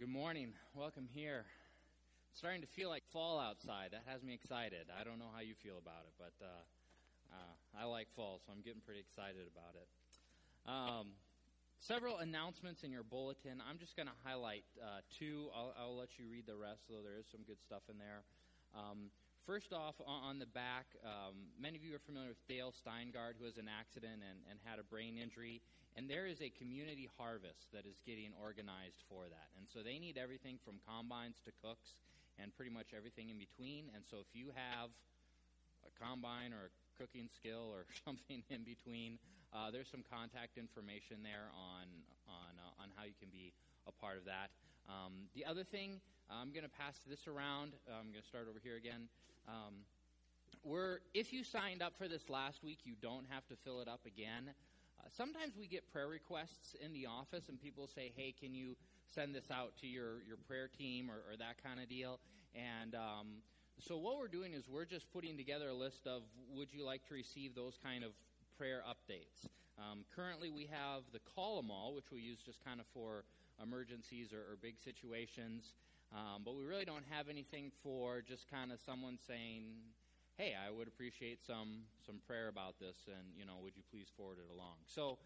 Good morning. Welcome here. It's starting to feel like fall outside. That has me excited. I don't know how you feel about it, but I like fall, so I'm getting pretty excited about it. Several announcements in your bulletin. I'm just going to highlight two. I'll let you read the rest, though there is some good stuff in there. First off, on the back, many of you are familiar with Dale Steingard, who has an accident and had a brain injury. And there is a community harvest that is getting organized for that. And so they need everything from combines to cooks and pretty much everything in between. And so if you have a combine or a cooking skill or something in between, there's some contact information there on how you can be a part of that. The other thing, I'm going to pass this around. I'm going to start over here again. If you signed up for this last week, you don't have to fill it up again. Sometimes we get prayer requests in the office, and people say, hey, can you send this out to your prayer team or that kind of deal? And so what we're doing is we're just putting together a list of would you like to receive those kind of prayer updates. Currently, we have the call-em-all, which we use just kind of for emergencies or big situations, but we really don't have anything for just kind of someone saying, hey, I would appreciate some prayer about this, and, you know, would you please forward it along? So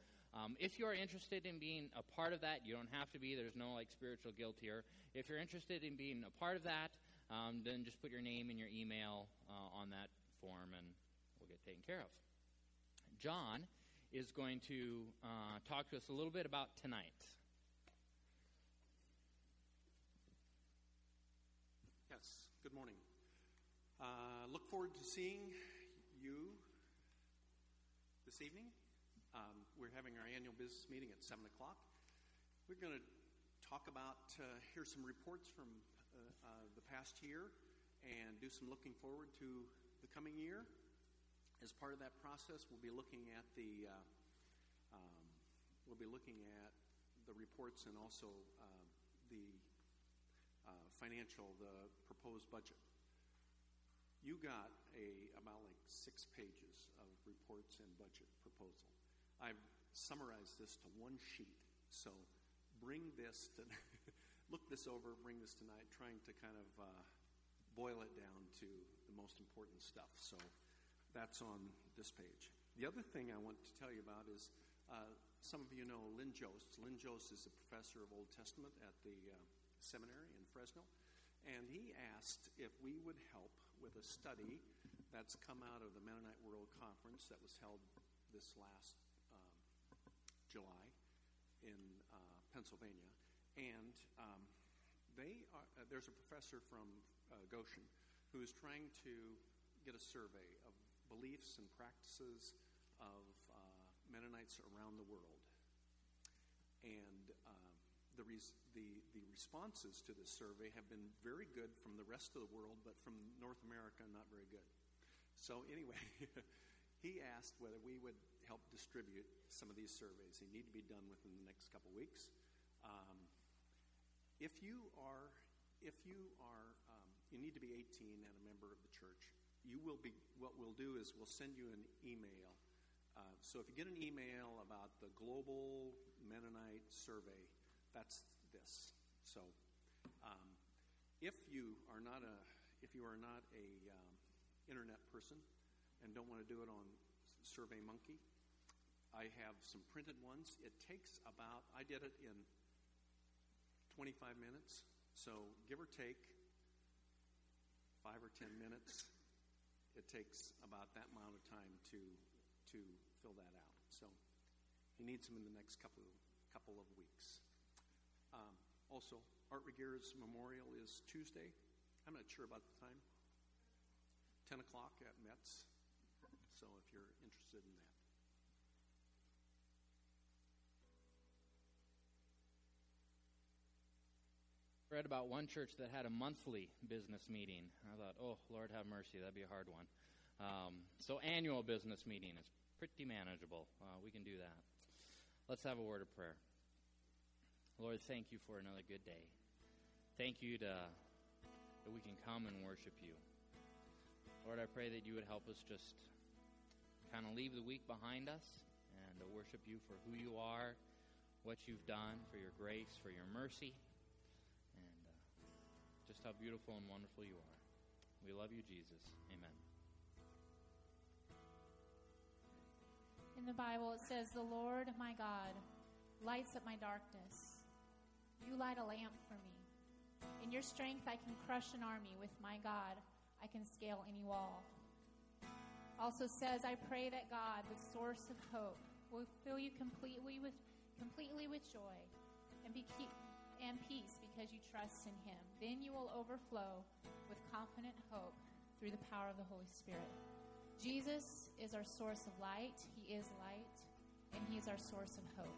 if you're interested in being a part of that, you don't have to be. There's no, spiritual guilt here. If you're interested in being a part of that, then just put your name and your email on that form, and we'll get taken care of. John is going to talk to us a little bit about tonight. Yes, good morning. Look forward to seeing you this evening. We're having our annual business meeting at 7 o'clock. We're going to talk about, hear some reports from the past year and do some looking forward to the coming year. As part of that process, we'll be looking at the reports and also the proposed budget. You got about 6 pages of reports and budget proposal. I've summarized this to one sheet. So look this over, bring this tonight, trying to kind of boil it down to the most important stuff. So that's on this page. The other thing I want to tell you about is some of you know Lynn Jost. Lynn Jost is a professor of Old Testament at the seminary in Fresno, and he asked if we would help with a study that's come out of the Mennonite World Conference that was held this last July in Pennsylvania. And there's a professor from Goshen who is trying to get a survey of beliefs and practices of Mennonites around the world. And the responses to this survey have been very good from the rest of the world, but from North America, not very good. So anyway, he asked whether we would help distribute some of these surveys. They need to be done within the next couple weeks. If you are, you need to be 18 and a member of the church. You will be. What we'll do is we'll send you an email. So if you get an email about the global Mennonite survey, that's this. So, if you are not a internet person and don't want to do it on SurveyMonkey, I have some printed ones. It takes I did it in 25 minutes, so give or take 5 or 10 minutes. It takes about that amount of time to fill that out. So, you need some in the next couple of weeks. Also, Art Regier's memorial is Tuesday. I'm not sure about the time. 10 o'clock at Metz. So if you're interested in that. I read about one church that had a monthly business meeting. I thought, oh, Lord have mercy, that'd be a hard one. So annual business meeting is pretty manageable. We can do that. Let's have a word of prayer. Lord, thank you for another good day. Thank you that we can come and worship you. Lord, I pray that you would help us just kind of leave the week behind us and to worship you for who you are, what you've done, for your grace, for your mercy. just how beautiful and wonderful you are. We love you, Jesus. Amen. In the Bible, it says, "The Lord, my God, lights up my darkness. You light a lamp for me. In your strength, I can crush an army. With my God, I can scale any wall." Also says, "I pray that God, the source of hope, will fill you completely with joy and peace because you trust in him. Then you will overflow with confident hope through the power of the Holy Spirit." Jesus is our source of light. He is light, and he is our source of hope.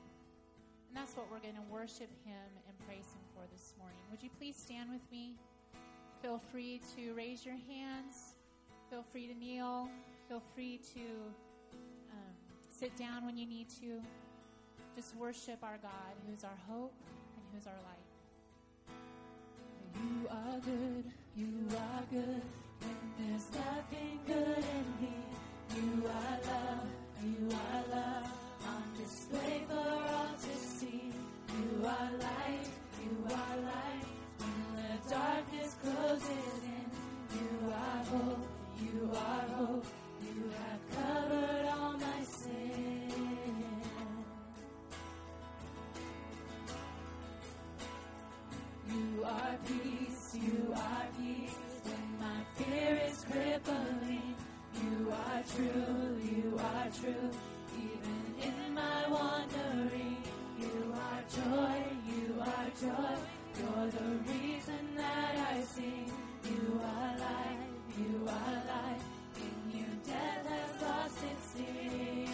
And that's what we're going to worship him and praise him for this morning. Would you please stand with me? Feel free to raise your hands. Feel free to kneel. Feel free to sit down when you need to. Just worship our God, who's our hope and who's our light. You are good. You are good. When there's nothing good in me, you are love. You are love on display for all to see. You are light. You are light. When the darkness closes in, you are hope. You are hope. You have covered all my sin. You are peace. You are peace. When my fear is crippling, you are true. You are true. Even in my wandering, you are joy. You are joy. You're the reason that I sing. You are light. You are light. In you, death has lost its sting.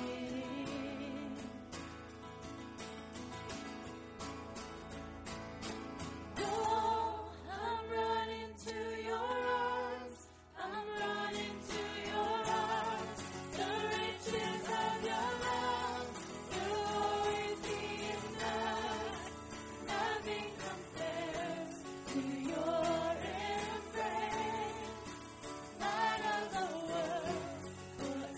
Oh, I'm running to your arms. I'm running to your arms. The riches of your love will always be enough. Nothing compares to your embrace. Light of the world,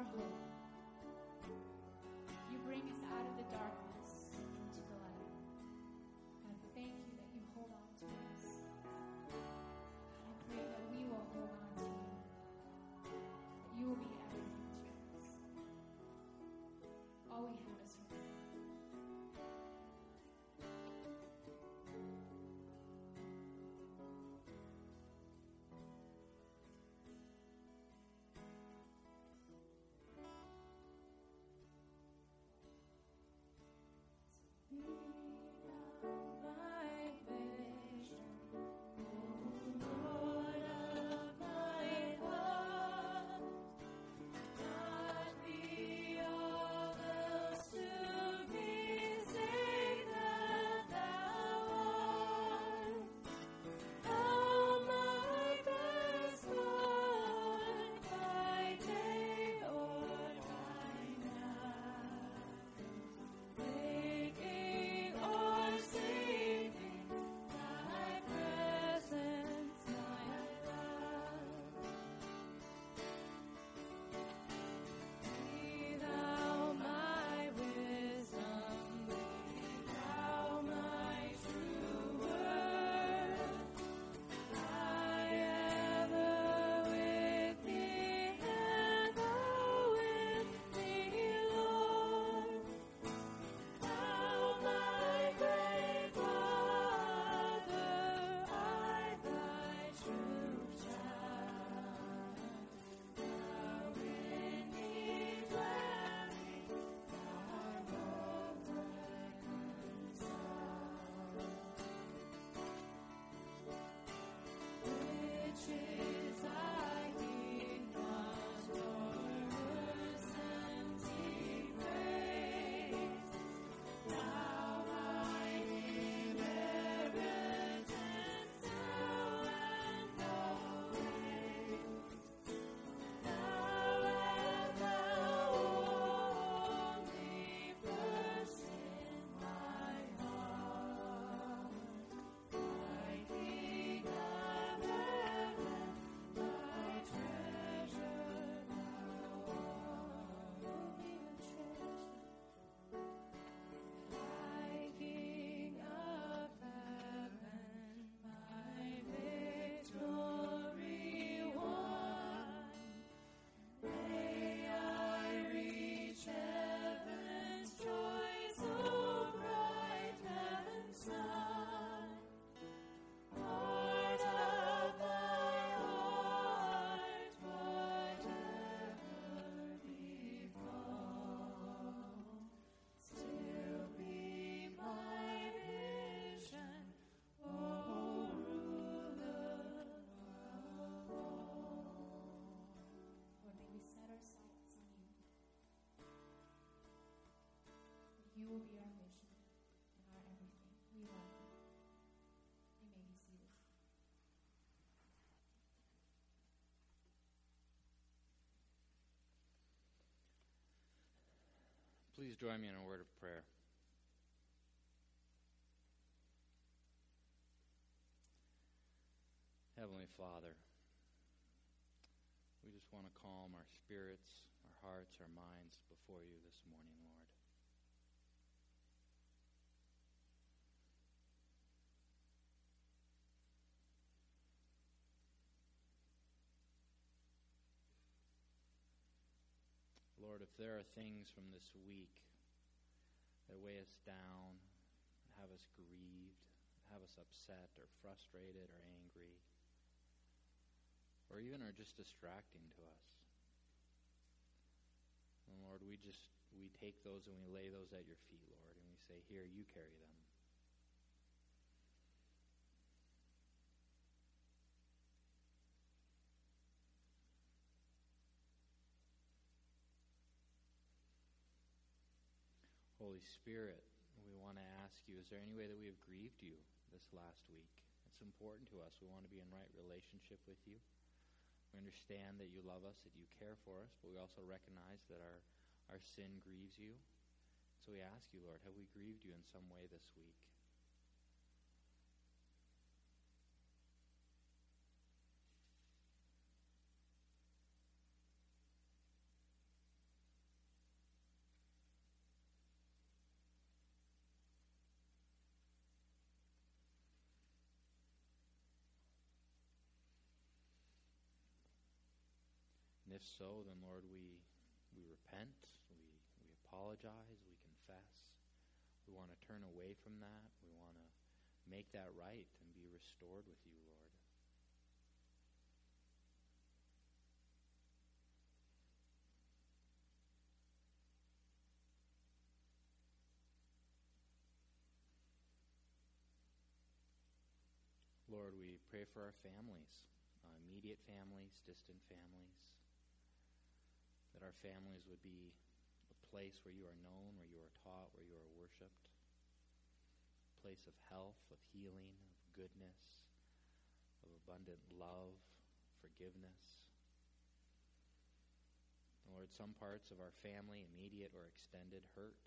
our hope. You bring us out of the darkness into the light. God, thank you that you hold on to us. God, I pray that we will hold on to you, that you will be everything to us. All we have is from you. You will be our vision and our everything. We love you. You may be seated. Please join me in a word of prayer. Heavenly Father, we just want to calm our spirits, our hearts, our minds before you this morning, Lord. Lord, if there are things from this week that weigh us down, have us grieved, have us upset or frustrated or angry, or even are just distracting to us, and Lord, we take those and we lay those at your feet, Lord, and we say, here, you carry them. Holy Spirit, we want to ask you, is there any way that we have grieved you this last week? It's important to us. We want to be in right relationship with you. We understand that you love us, that you care for us, but we also recognize that our sin grieves you. So we ask you, Lord, have we grieved you in some way this week? if so, then, Lord, we repent, we apologize, we confess. We want to turn away from that. We want to make that right and be restored with you, Lord. Lord, we pray for our families, immediate families, distant families, that our families would be a place where you are known, where you are taught, where you are worshipped, a place of health, of healing, of goodness, of abundant love, forgiveness. Lord, some parts of our family, immediate or extended, hurt.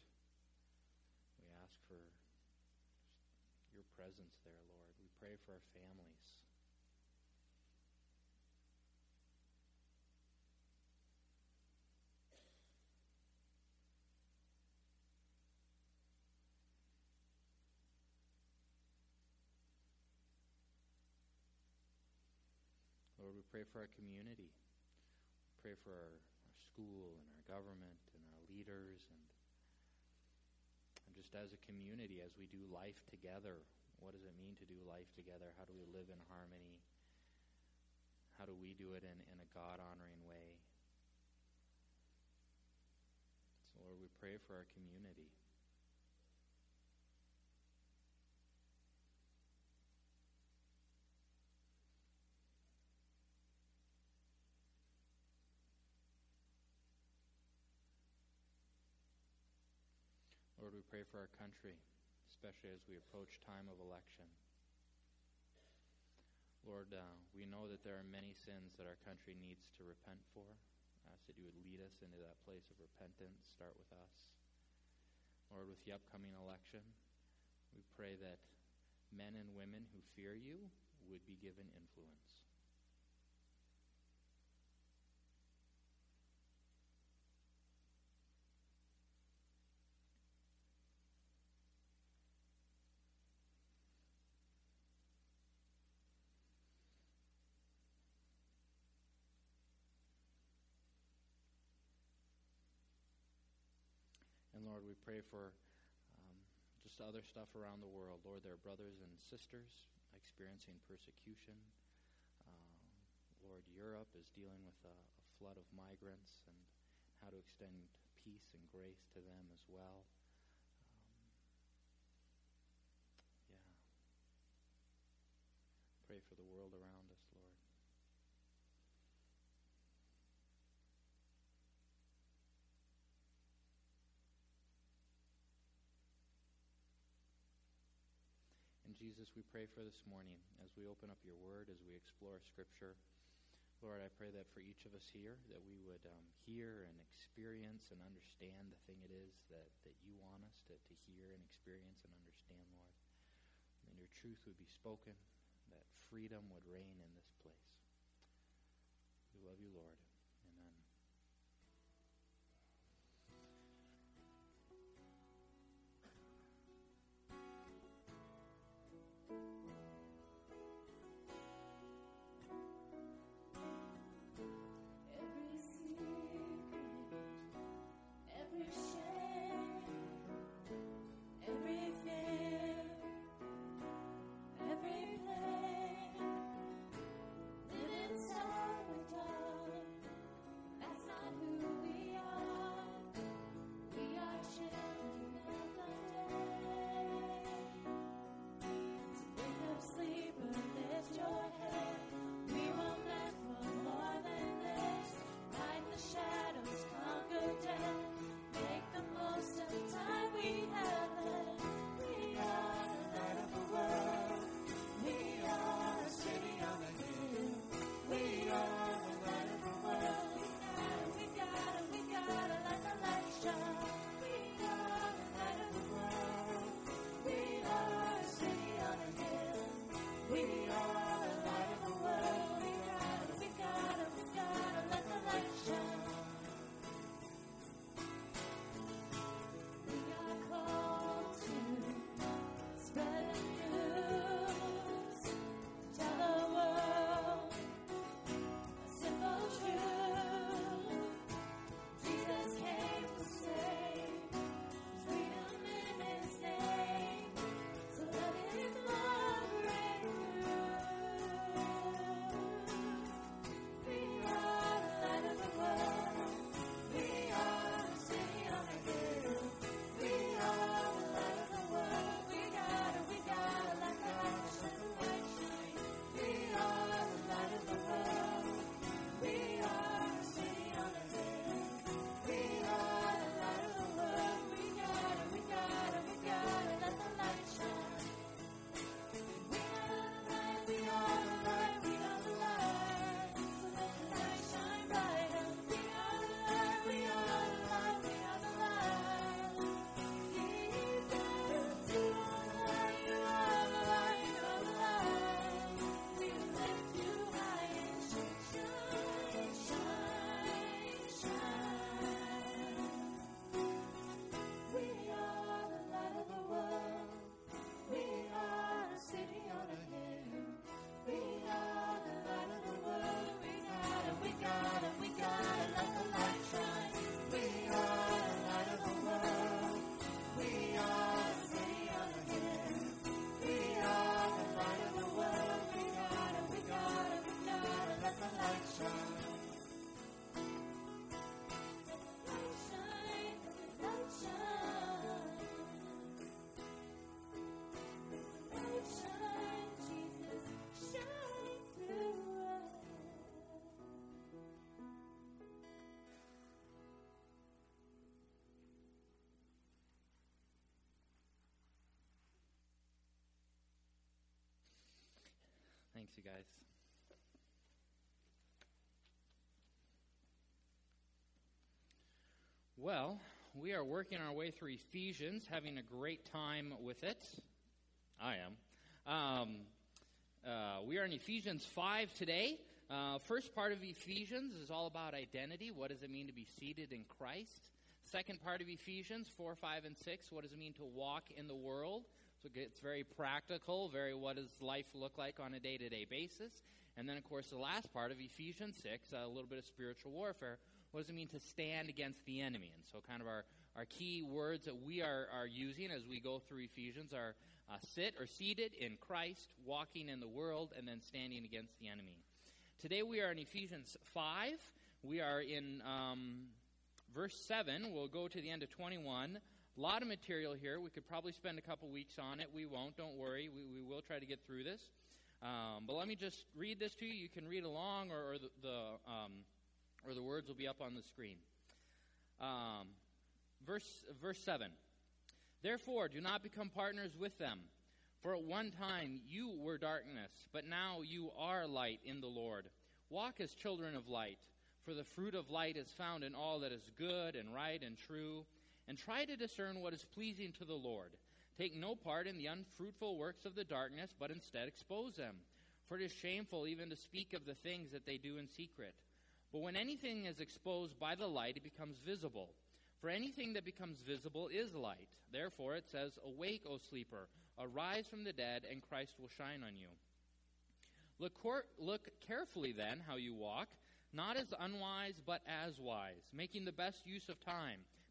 We ask for your presence there, Lord. We pray for our families. Lord, we pray for our community. We pray for our school and our government and our leaders, and just as a community, as we do life together. What does it mean to do life together? How do we live in harmony? How do we do it in a God-honoring way? So, Lord, we pray for our community. Lord, we pray for our country, especially as we approach time of election. Lord, we know that there are many sins that our country needs to repent for. I ask that you would lead us into that place of repentance. Start with us. Lord, with the upcoming election, we pray that men and women who fear you would be given influence. Lord, we pray for just other stuff around the world. Lord, there are brothers and sisters experiencing persecution. Lord, Europe is dealing with a flood of migrants and how to extend peace and grace to them as well. Pray for the world around us, Lord. Jesus, we pray for this morning as we open up your word, as we explore Scripture. Lord, I pray that for each of us here, that we would hear and experience and understand the thing it is that you want us to hear and experience and understand, Lord. And your truth would be spoken, that freedom would reign in this place. We love you, Lord. Amen. Thanks, you guys. Well, we are working our way through Ephesians, having a great time with it. I am. We are in Ephesians 5 today. First part of Ephesians is all about identity. What does it mean to be seated in Christ? Second part of Ephesians 4, 5, and 6, what does it mean to walk in the world? So it gets very practical, very what does life look like on a day-to-day basis. And then, of course, the last part of Ephesians 6, a little bit of spiritual warfare. What does it mean to stand against the enemy? And so kind of our key words that we are using as we go through Ephesians are sit or seated in Christ, walking in the world, and then standing against the enemy. Today we are in Ephesians 5. We are in verse 7. We'll go to the end of 21. A lot of material here. We could probably spend a couple weeks on it. We won't. Don't worry. We will try to get through this. But let me just read this to you. You can read along, or the words will be up on the screen. Verse 7. Therefore, do not become partners with them. For at one time you were darkness, but now you are light in the Lord. Walk as children of light, for the fruit of light is found in all that is good and right and true. And try to discern what is pleasing to the Lord. Take no part in the unfruitful works of the darkness, but instead expose them. For it is shameful even to speak of the things that they do in secret. But when anything is exposed by the light, it becomes visible. For anything that becomes visible is light. Therefore it says, Awake, O sleeper, arise from the dead, and Christ will shine on you. Look carefully then how you walk, not as unwise, but as wise, making the best use of time,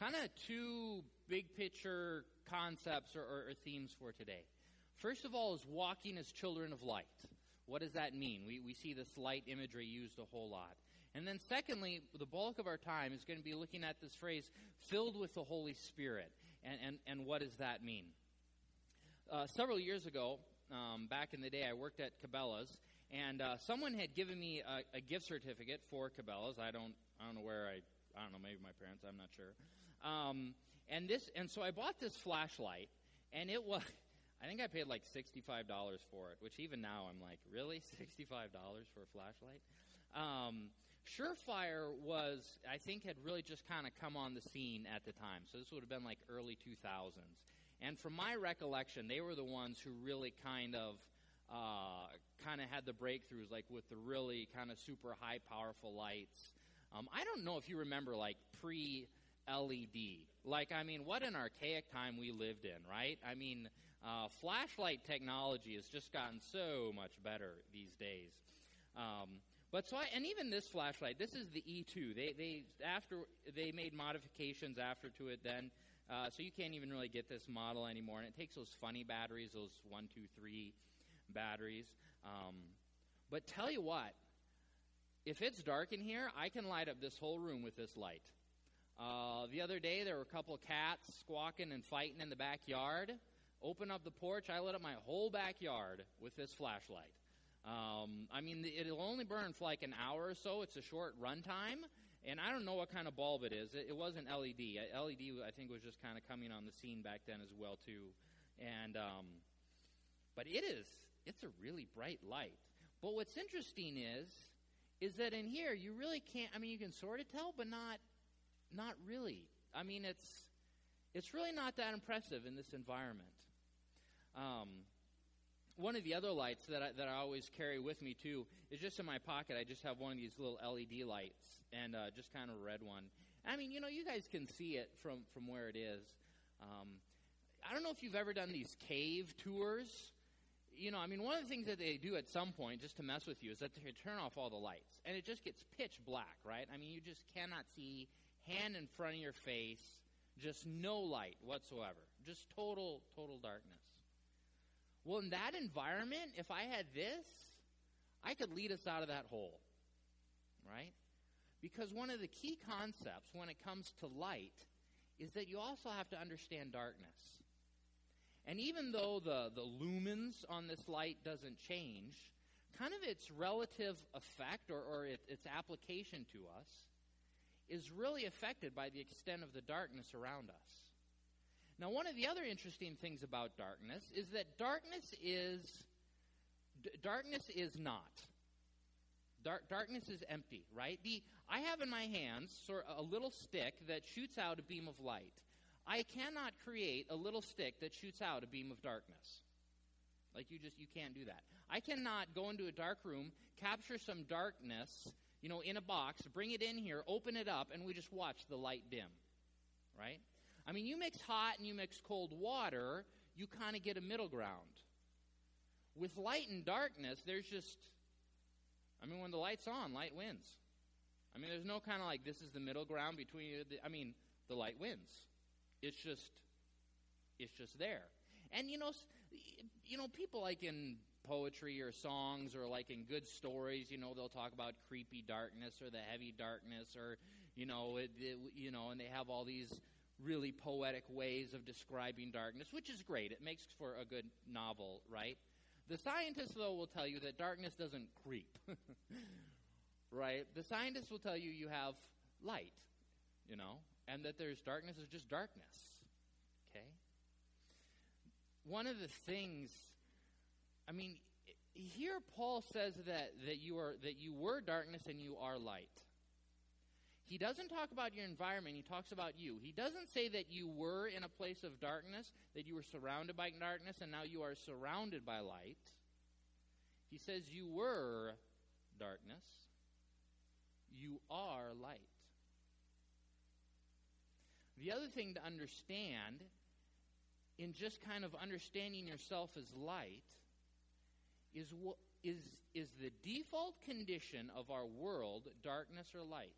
Kind of two big picture concepts or themes for today. First of all is walking as children of light. What does that mean? We see this light imagery used a whole lot. And then secondly, the bulk of our time is going to be looking at this phrase, filled with the Holy Spirit. And what does that mean? Several years ago, back in the day, I worked at Cabela's. And someone had given me a gift certificate for Cabela's. I don't know where I don't know, maybe my parents, I'm not sure. So I bought this flashlight, and it was, I think I paid like $65 for it, which even now I'm like, really? $65 for a flashlight? Surefire was, I think, had really just kind of come on the scene at the time. So this would have been like early 2000s. And from my recollection, they were the ones who really kind of had the breakthroughs, like with the really kind of super high, powerful lights. I don't know if you remember, like, pre-LED. Like, I mean, what an archaic time we lived in, right? I mean, flashlight technology has just gotten so much better these days. And even this flashlight, this is the E2. They made modifications after to it then, so you can't even really get this model anymore. And it takes those funny batteries, those 1, 2, 3 batteries. But tell you what. If it's dark in here, I can light up this whole room with this light. The other day, there were a couple of cats squawking and fighting in the backyard. Open up the porch, I lit up my whole backyard with this flashlight. It'll only burn for like an hour or so. It's a short run time, and I don't know what kind of bulb it is. It wasn't LED. LED, I think, was just kind of coming on the scene back then as well, too. And but it's a really bright light. But what's interesting is that in here you really can't, you can sort of tell, but not really. It's really not that impressive in this environment. One of the other lights that I always carry with me too is just in my pocket. I just have one of these little LED lights and just kind of a red one. You guys can see it from where it is. I don't know if you've ever done these cave tours. One of the things that they do at some point, just to mess with you, is that they turn off all the lights. And it just gets pitch black, right? You just cannot see, hand in front of your face, just no light whatsoever. Just total darkness. Well, in that environment, if I had this, I could lead us out of that hole, right? Because one of the key concepts when it comes to light is that you also have to understand darkness. And even though the lumens on this light doesn't change, kind of its relative effect or its application to us is really affected by the extent of the darkness around us. Now, one of the other interesting things about darkness is that darkness is not. Darkness is empty, right? I have in my hands a little stick that shoots out a beam of light. I cannot create a little stick that shoots out a beam of darkness. Like, you can't do that. I cannot go into a dark room, capture some darkness, in a box, bring it in here, open it up, and we just watch the light dim, right? I mean, you mix hot and you mix cold water, you kind of get a middle ground. With light and darkness, there's just, when the light's on, light wins. There's no kind of like, this is the middle ground between you. The light wins. It's just there. And, people like in poetry or songs or like in good stories, they'll talk about creepy darkness or the heavy darkness or, and they have all these really poetic ways of describing darkness, which is great. It makes for a good novel, right? The scientists, though, will tell you that darkness doesn't creep, right? The scientists will tell you you have light, and that there's darkness is just darkness, okay? One of the things, here Paul says that you were darkness and you are light. He doesn't talk about your environment. He talks about you. He doesn't say that you were in a place of darkness, that you were surrounded by darkness, and now you are surrounded by light. He says you were darkness. You are light. The other thing to understand, in just kind of understanding yourself as light, is the default condition of our world darkness or light?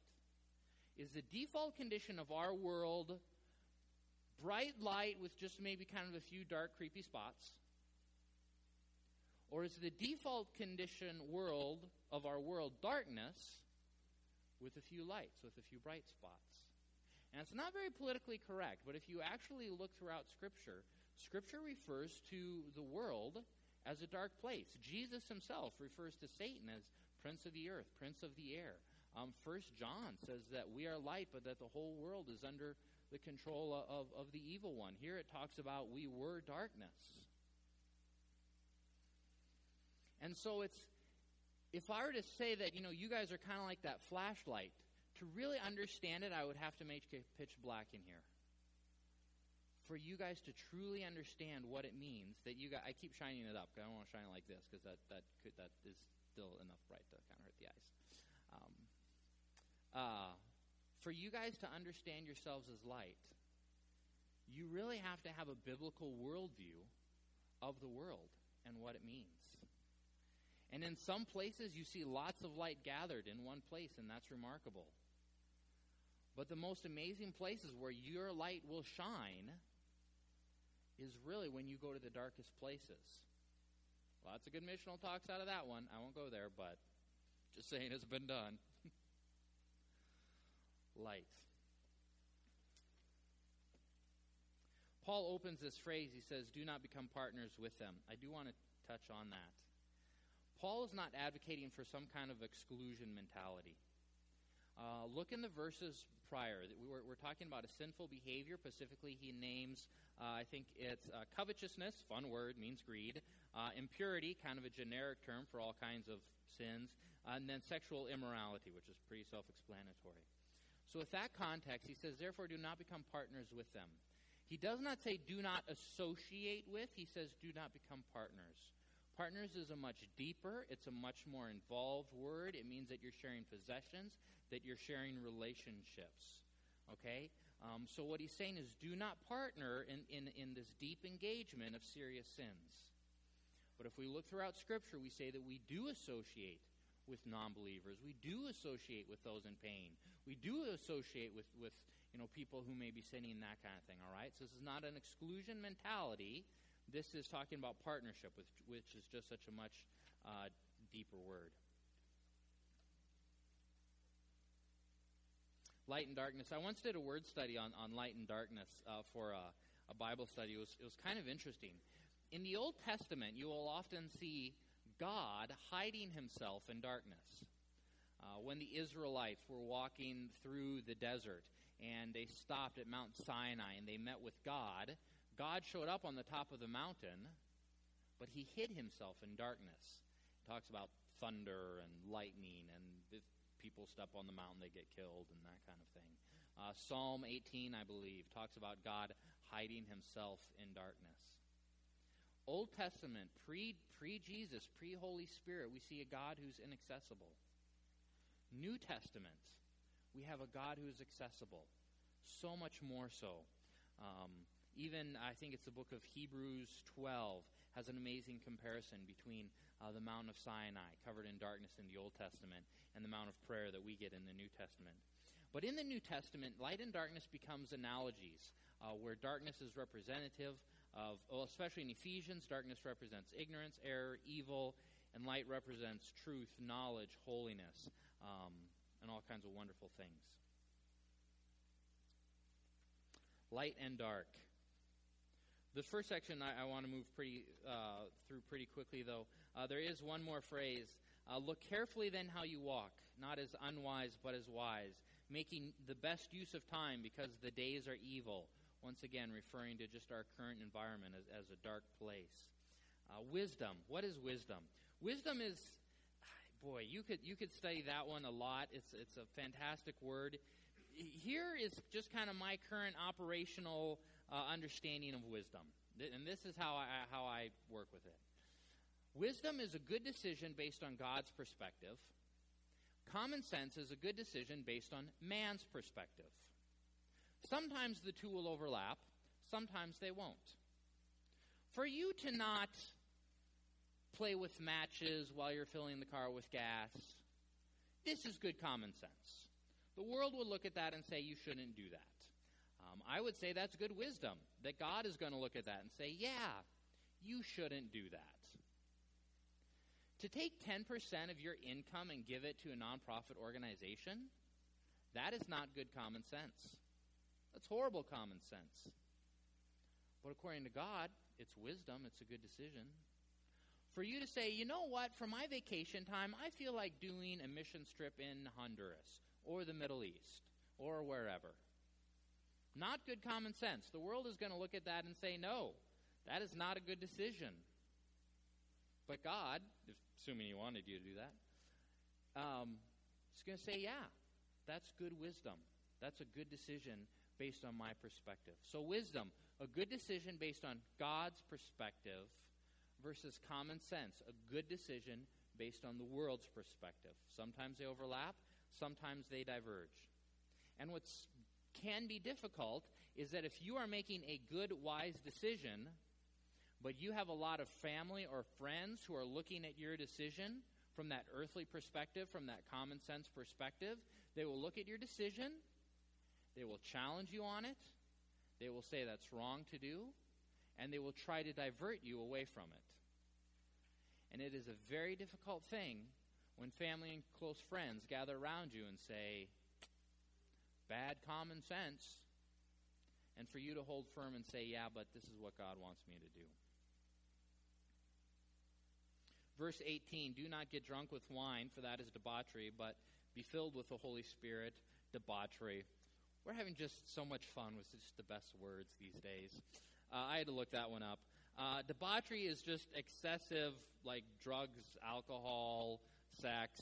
Is the default condition of our world bright light with just maybe kind of a few dark, creepy spots? Or is the default condition of our world darkness with a few lights, with a few bright spots? And it's not very politically correct, but if you actually look throughout Scripture, Scripture refers to the world as a dark place. Jesus himself refers to Satan as prince of the earth, prince of the air. 1 John says that we are light, but that the whole world is under the control of the evil one. Here it talks about we were darkness. And so it's, if I were to say that, you guys are kind of like that flashlight, to really understand it, I would have to make it pitch black in here. For you guys to truly understand what it means that you guys, I keep shining it up because I don't want to shine it like this because that is still enough bright to kind of hurt the eyes. For you guys to understand yourselves as light, you really have to have a biblical worldview of the world and what it means. And in some places, you see lots of light gathered in one place, and that's remarkable. But the most amazing places where your light will shine is really when you go to the darkest places. Lots of good missional talks out of that one. I won't go there, but just saying it's been done. Light. Paul opens this phrase. He says, do not become partners with them. I do want to touch on that. Paul is not advocating for some kind of exclusion mentality. Look in the verses prior. We're talking about a sinful behavior. Specifically, he names, I think it's covetousness, fun word, means greed. Impurity, kind of a generic term for all kinds of sins. And then sexual immorality, which is pretty self-explanatory. So with that context, he says, therefore, do not become partners with them. He does not say do not associate with. He says do not become partners. Partners is a much deeper, it's a much more involved word. It means that you're sharing possessions, that you're sharing relationships. Okay? So what he's saying is do not partner in this deep engagement of serious sins. But if we look throughout Scripture, we say that we do associate with non-believers. We do associate with those in pain. We do associate with people who may be sinning, that kind of thing, all right? So this is not an exclusion mentality. This is talking about partnership, which is just such a much deeper word. Light and darkness. I once did a word study on light and darkness for a Bible study. It was kind of interesting. In the Old Testament, you will often see God hiding himself in darkness. When the Israelites were walking through the desert and they stopped at Mount Sinai and they met with God, God showed up on the top of the mountain, but he hid himself in darkness. It talks about thunder and lightning, and if people step on the mountain, they get killed and that kind of thing. Psalm 18, I believe, talks about God hiding himself in darkness. Old Testament, pre-Jesus, pre-Holy Spirit, we see a God who's inaccessible. New Testament, we have a God who is accessible, so much more so. Even, I think it's the book of Hebrews 12, has an amazing comparison between the Mount of Sinai, covered in darkness in the Old Testament, and the Mount of Prayer that we get in the New Testament. But in the New Testament, light and darkness becomes analogies, where darkness is representative of, well, especially in Ephesians, darkness represents ignorance, error, evil, and light represents truth, knowledge, holiness, and all kinds of wonderful things. Light and dark. The first section I want to move through pretty quickly, though. There is one more phrase. Look carefully then how you walk, not as unwise but as wise, making the best use of time because the days are evil. Once again, referring to just our current environment as a dark place. Wisdom. What is wisdom? Wisdom is, boy, you could study that one a lot. It's a fantastic word. Here is just kind of my current operational understanding of wisdom, and this is how I work with it. Wisdom is a good decision based on God's perspective. Common sense is a good decision based on man's perspective. Sometimes the two will overlap. Sometimes they won't. For you to not play with matches while you're filling the car with gas, this is good common sense. The world will look at that and say you shouldn't do that. I would say that's good wisdom, that God is going to look at that and say, yeah, you shouldn't do that. To take 10% of your income and give it to a nonprofit organization, that is not good common sense. That's horrible common sense. But according to God, it's wisdom. It's a good decision. For you to say, you know what, for my vacation time, I feel like doing a mission trip in Honduras or the Middle East or wherever. Not good common sense. The world is going to look at that and say, no, that is not a good decision. But God, assuming he wanted you to do that, is going to say, yeah, that's good wisdom. That's a good decision based on my perspective. So wisdom, a good decision based on God's perspective versus common sense, a good decision based on the world's perspective. Sometimes they overlap, sometimes they diverge. And what can be difficult is that if you are making a good, wise decision, but you have a lot of family or friends who are looking at your decision from that earthly perspective, from that common sense perspective, they will look at your decision. They will challenge you on it. They will say that's wrong to do, and they will try to divert you away from it. And it is a very difficult thing when family and close friends gather around you and say, bad common sense, and for you to hold firm and say, yeah, but this is what God wants me to do. Verse 18, do not get drunk with wine, for that is debauchery, but be filled with the Holy Spirit, debauchery. We're having just so much fun with just the best words these days. I had to look that one up. Debauchery is just excessive, like drugs, alcohol, sex.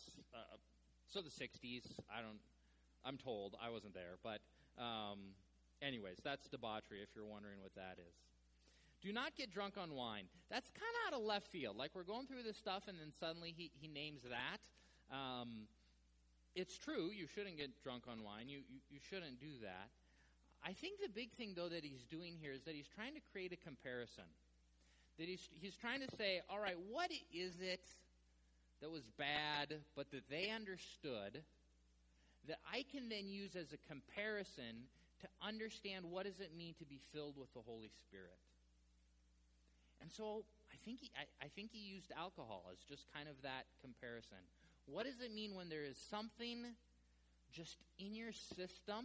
So the 60s, I'm told. I wasn't there. But anyways, that's debauchery if you're wondering what that is. Do not get drunk on wine. That's kind of out of left field. Like we're going through this stuff and then suddenly he names that. It's true, you shouldn't get drunk on wine. You shouldn't do that. I think the big thing, though, that he's doing here is that he's trying to create a comparison. That he's trying to say, all right, what is it that was bad but that they understood that I can then use as a comparison to understand what does it mean to be filled with the Holy Spirit? And so I think he used alcohol as just kind of that comparison. What does it mean when there is something just in your system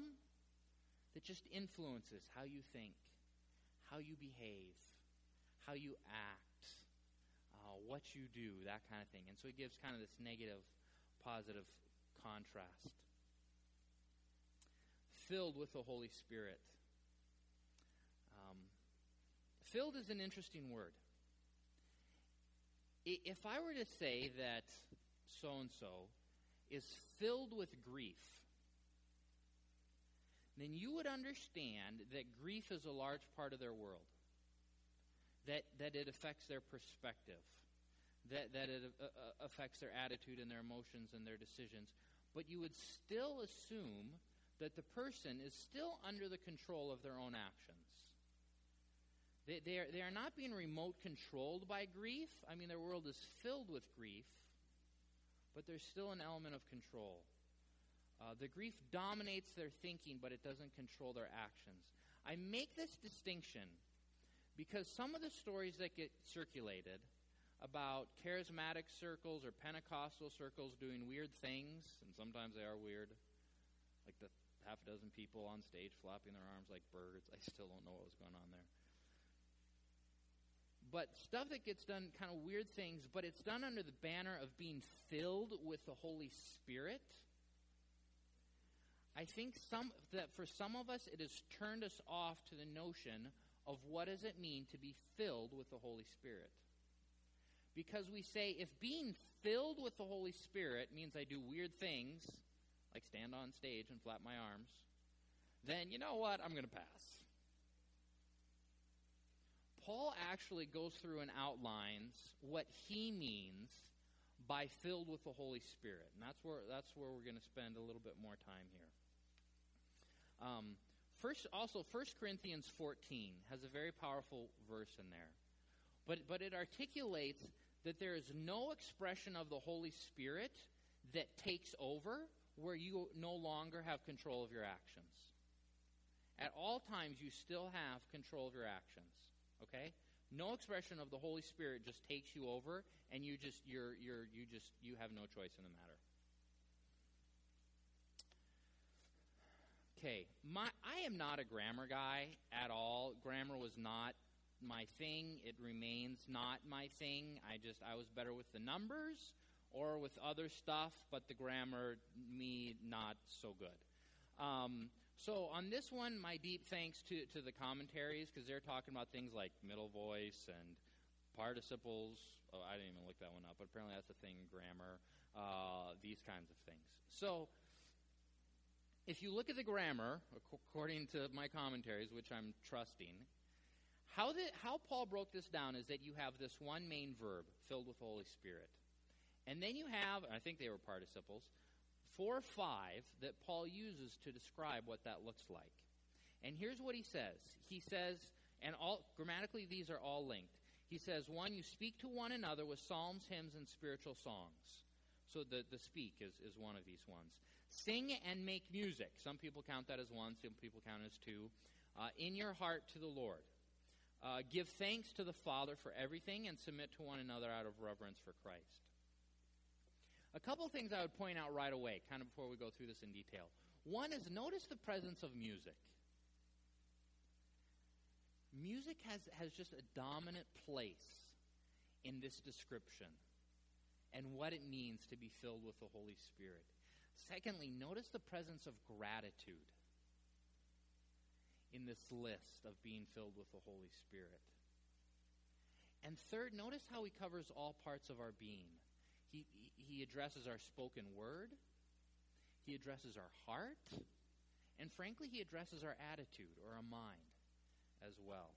that just influences how you think, how you behave, how you act, what you do, that kind of thing? And so he gives kind of this negative, positive contrast. Filled with the Holy Spirit. Filled is an interesting word. If I were to say that so-and-so is filled with grief, then you would understand that grief is a large part of their world, that it affects their perspective, that it affects their attitude and their emotions and their decisions. But you would still assume that the person is still under the control of their own actions. They are not being remote controlled by grief. I mean, their world is filled with grief, but there's still an element of control. The grief dominates their thinking, but it doesn't control their actions. I make this distinction because some of the stories that get circulated about charismatic circles or Pentecostal circles doing weird things, and sometimes they are weird, like the half a dozen people on stage flapping their arms like birds. I still don't know what was going on there. But stuff that gets done, kind of weird things, but it's done under the banner of being filled with the Holy Spirit. I think that for some of us, it has turned us off to the notion of what does it mean to be filled with the Holy Spirit. Because we say, if being filled with the Holy Spirit means I do weird things, like stand on stage and flap my arms, then you know what? I'm going to pass. Paul actually goes through and outlines what he means by filled with the Holy Spirit. And that's where we're going to spend a little bit more time here. Also, 1 Corinthians 14 has a very powerful verse in there. But it articulates that there is no expression of the Holy Spirit that takes over where you no longer have control of your actions. At all times, you still have control of your actions. Okay? No expression of the Holy Spirit just takes you over, and you have no choice in the matter. Okay, I am not a grammar guy at all. Grammar was not my thing. It remains not my thing. I was better with the numbers or with other stuff, but the grammar, me, not so good. So on this one, my deep thanks to the commentaries, because they're talking about things like middle voice and participles. Oh, I didn't even look that one up, but apparently that's a thing in grammar, these kinds of things. So if you look at the grammar, according to my commentaries, which I'm trusting, how Paul broke this down is that you have this one main verb, filled with the Holy Spirit. And then you have, I think they were participles, 4 or 5 that Paul uses to describe what that looks like. And here's what he says. He says, and all grammatically these are all linked. He says, one, you speak to one another with psalms, hymns, and spiritual songs. So the speak is one of these ones. Sing and make music. Some people count that as one, some people count as two. In your heart to the Lord. Give thanks to the Father for everything and submit to one another out of reverence for Christ. A couple of things I would point out right away, kind of before we go through this in detail. One is notice the presence of music. Music has just a dominant place in this description and what it means to be filled with the Holy Spirit. Secondly, notice the presence of gratitude in this list of being filled with the Holy Spirit. And third, notice how he covers all parts of our being. He addresses our spoken word, he addresses our heart, and frankly, he addresses our attitude or our mind as well.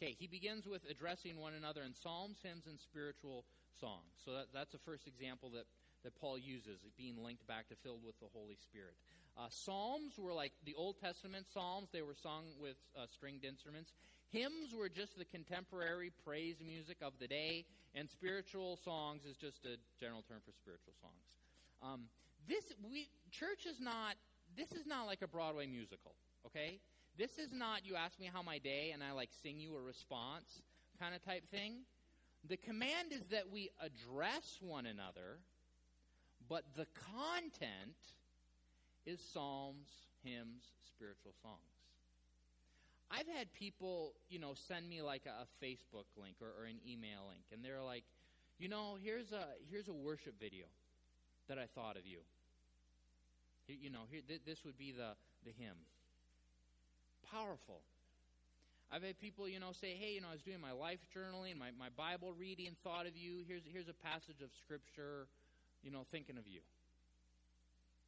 Okay, he begins with addressing one another in psalms, hymns, and spiritual songs. So that's the first example that Paul uses, being linked back to filled with the Holy Spirit. Psalms were like the Old Testament psalms. They were sung with stringed instruments. Hymns were just the contemporary praise music of the day, and spiritual songs is just a general term for spiritual songs. This is not like a Broadway musical, okay? This is not you ask me how my day and I like sing you a response kind of type thing. The command is that we address one another, but the content is psalms, hymns, spiritual songs. I've had people, send me like a Facebook link or an email link, and they're like, here's a worship video that I thought of you. This would be the hymn. Powerful. I've had people, say, hey, I was doing my life journaling, my Bible reading, thought of you. Here's a passage of Scripture, thinking of you.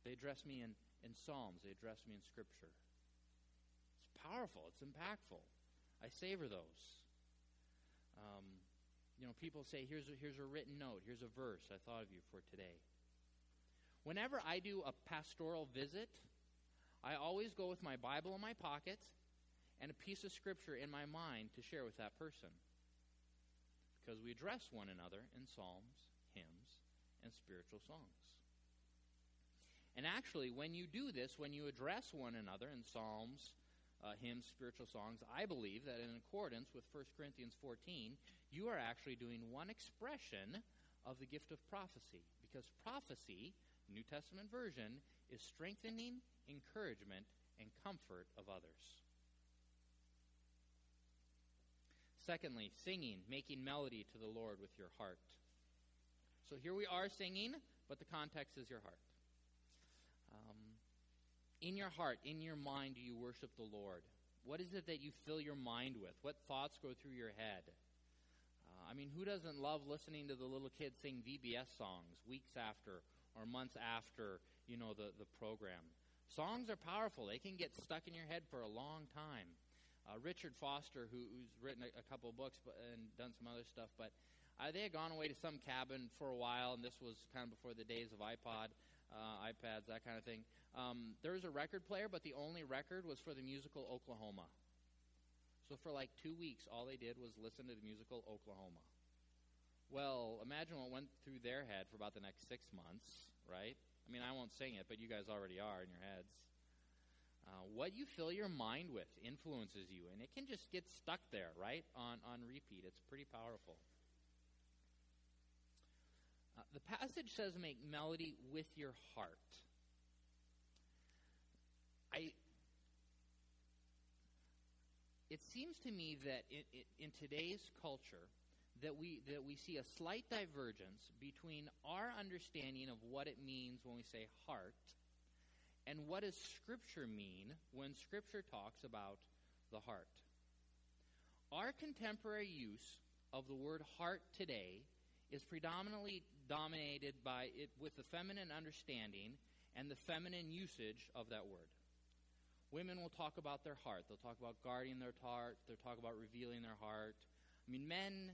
They address me in Psalms. They address me in Scripture. It's powerful. It's impactful. I savor those. People say, here's a written note. Here's a verse I thought of you for today. Whenever I do a pastoral visit, I always go with my Bible in my pocket and a piece of Scripture in my mind to share with that person, because we address one another in psalms, hymns, and spiritual songs. And actually, when you do this, when you address one another in psalms, hymns, spiritual songs, I believe that in accordance with 1 Corinthians 14, you are actually doing one expression of the gift of prophecy, because prophecy, New Testament version, is strengthening, encouragement, and comfort of others. Secondly, singing, making melody to the Lord with your heart. So here we are singing, but the context is your heart. In your heart, in your mind, do you worship the Lord? What is it that you fill your mind with? What thoughts go through your head? Who doesn't love listening to the little kids sing VBS songs weeks after or months after, the program? Songs are powerful. They can get stuck in your head for a long time. Richard Foster, who's written a couple of books and done some other stuff, but they had gone away to some cabin for a while, and this was kind of before the days of iPads, that kind of thing. There was a record player, but the only record was for the musical Oklahoma. So for like 2 weeks, all they did was listen to the musical Oklahoma. Well, imagine what went through their head for about the next 6 months, right? I won't sing it, but you guys already are in your heads. What you fill your mind with influences you, and it can just get stuck there, right, on repeat. It's pretty powerful. The passage says make melody with your heart. It seems to me that in today's culture that we see a slight divergence between our understanding of what it means when we say heart and what does Scripture mean when Scripture talks about the heart. Our contemporary use of the word heart today is predominantly dominated by it with the feminine understanding and the feminine usage of that word. Women will talk about their heart. They'll talk about guarding their heart. They'll talk about revealing their heart. Men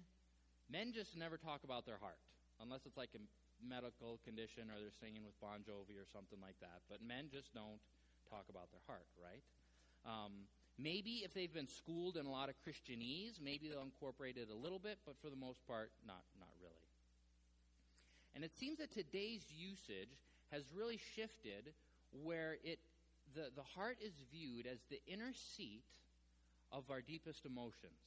just never talk about their heart, unless it's like a medical condition or they're singing with Bon Jovi or something like that. But men just don't talk about their heart, right? Maybe if they've been schooled in a lot of Christianese, maybe they'll incorporate it a little bit, but for the most part, not really. And it seems that today's usage has really shifted where the heart is viewed as the inner seat of our deepest emotions.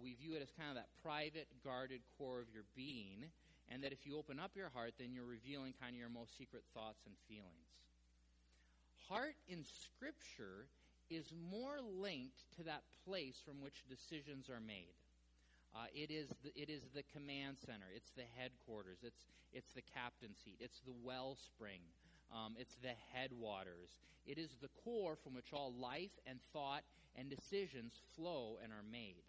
We view it as kind of that private, guarded core of your being, and that if you open up your heart, then you're revealing kind of your most secret thoughts and feelings. Heart in Scripture is more linked to that place from which decisions are made. It is the command center. It's the headquarters. It's the captain's seat. It's the wellspring. It's the headwaters. It is the core from which all life and thought and decisions flow and are made.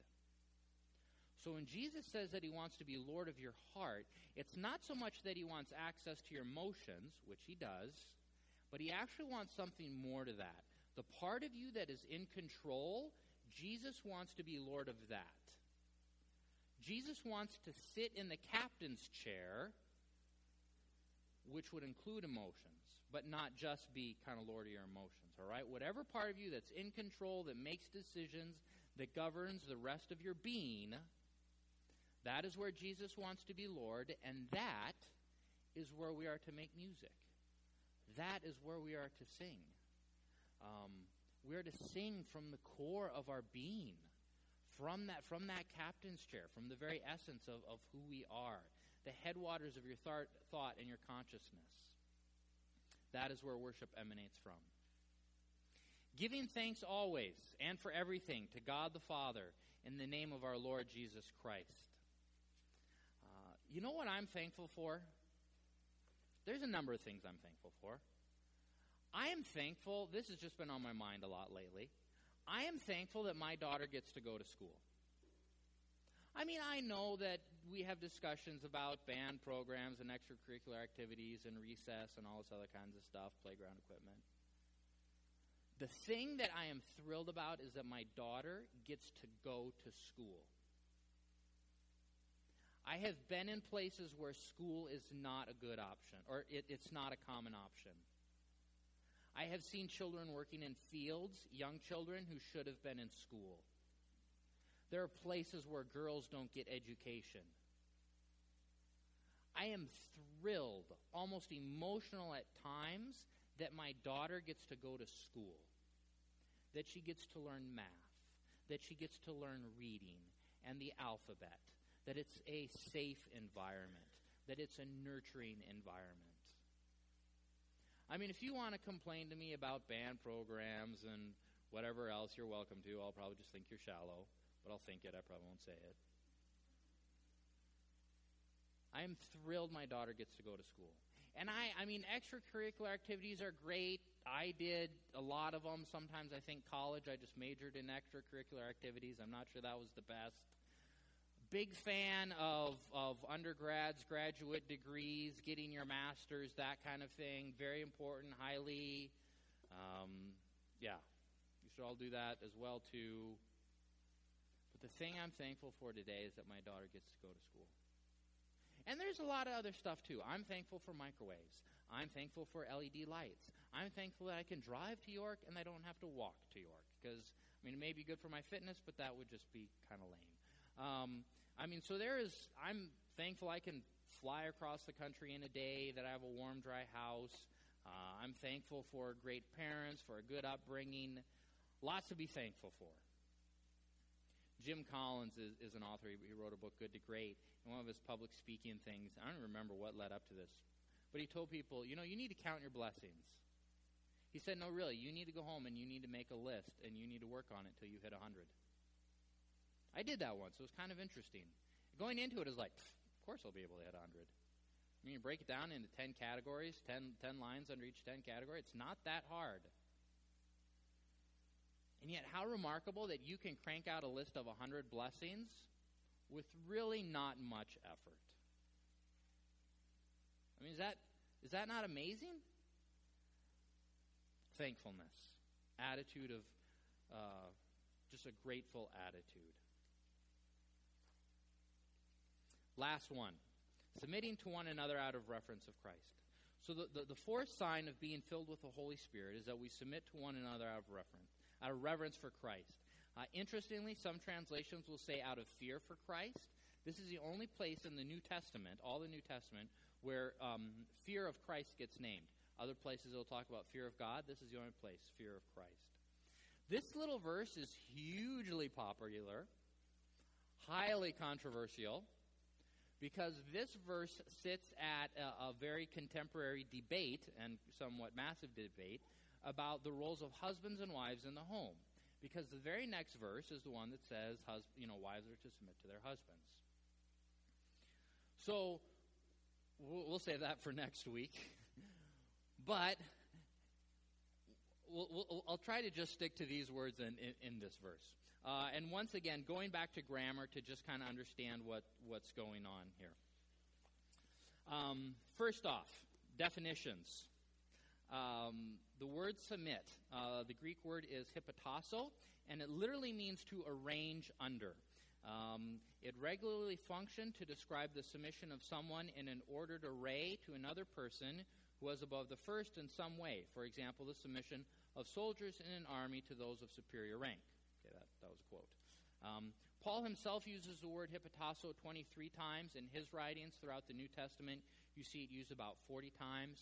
So when Jesus says that he wants to be Lord of your heart, it's not so much that he wants access to your emotions, which he does, but he actually wants something more to that. The part of you that is in control, Jesus wants to be Lord of that. Jesus wants to sit in the captain's chair, which would include emotions, but not just be kind of Lord of your emotions, all right? Whatever part of you that's in control, that makes decisions, that governs the rest of your being, that is where Jesus wants to be Lord, and that is where we are to make music. That is where we are to sing. We are to sing from the core of our being, from that captain's chair, from the very essence of who we are, the headwaters of your thought and your consciousness. That is where worship emanates from. Giving thanks always and for everything to God the Father in the name of our Lord Jesus Christ. You know what I'm thankful for? There's a number of things I'm thankful for. I am thankful, this has just been on my mind a lot lately, I am thankful that my daughter gets to go to school. I mean, I know that we have discussions about band programs and extracurricular activities and recess and all this other kinds of stuff, playground equipment. The thing that I am thrilled about is that my daughter gets to go to school. I have been in places where school is not a good option, or it's not a common option. I have seen children working in fields, young children who should have been in school. There are places where girls don't get education. I am thrilled, almost emotional at times, that my daughter gets to go to school, that she gets to learn math, that she gets to learn reading and the alphabet, that it's a safe environment, that it's a nurturing environment. I mean, if you want to complain to me about band programs and whatever else, you're welcome to. I'll probably just think you're shallow, but I'll think it. I probably won't say it. I am thrilled my daughter gets to go to school. And I mean, extracurricular activities are great. I did a lot of them. Sometimes I think college, I just majored in extracurricular activities. I'm not sure that was the best. Big fan of undergrads, graduate degrees, getting your master's, that kind of thing. Very important, highly. You should all do that as well, too. But the thing I'm thankful for today is that my daughter gets to go to school. And there's a lot of other stuff, too. I'm thankful for microwaves. I'm thankful for LED lights. I'm thankful that I can drive to York and I don't have to walk to York. Because, I mean, it may be good for my fitness, but that would just be kind of lame. I'm thankful I can fly across the country in a day, that I have a warm, dry house. I'm thankful for great parents, for a good upbringing. Lots to be thankful for. Jim Collins is an author. He wrote a book, Good to Great. And one of his public speaking things, I don't remember what led up to this, but he told people, you need to count your blessings. He said, no, really, you need to go home and you need to make a list and you need to work on it till you hit 100. I did that once. It was kind of interesting. Going into it, I was like, of course I'll be able to hit 100. I mean, you break it down into 10 categories, 10 lines under each 10 category. It's not that hard. And yet, how remarkable that you can crank out a list of 100 blessings with really not much effort. I mean, is that not amazing? Thankfulness. Attitude of just a grateful attitude. Last one, submitting to one another out of reverence of Christ. So the fourth sign of being filled with the Holy Spirit is that we submit to one another out of reverence for Christ. Interestingly, some translations will say out of fear for Christ. This is the only place in the New Testament, all the New Testament, where fear of Christ gets named. Other places it'll talk about fear of God. This is the only place, fear of Christ. This little verse is hugely popular, highly controversial, because this verse sits at a very contemporary debate and somewhat massive debate about the roles of husbands and wives in the home, because the very next verse is the one that says, wives are to submit to their husbands. So we'll save that for next week, but I'll try to just stick to these words in this verse. And once again, going back to grammar to just kind of understand what's going on here. First off, definitions. The word submit, the Greek word is hypotasso, and it literally means to arrange under. It regularly functioned to describe the submission of someone in an ordered array to another person who was above the first in some way. For example, the submission of soldiers in an army to those of superior rank. That was a quote. Paul himself uses the word hypotasso 23 times in his writings throughout the New Testament. You see it used about 40 times.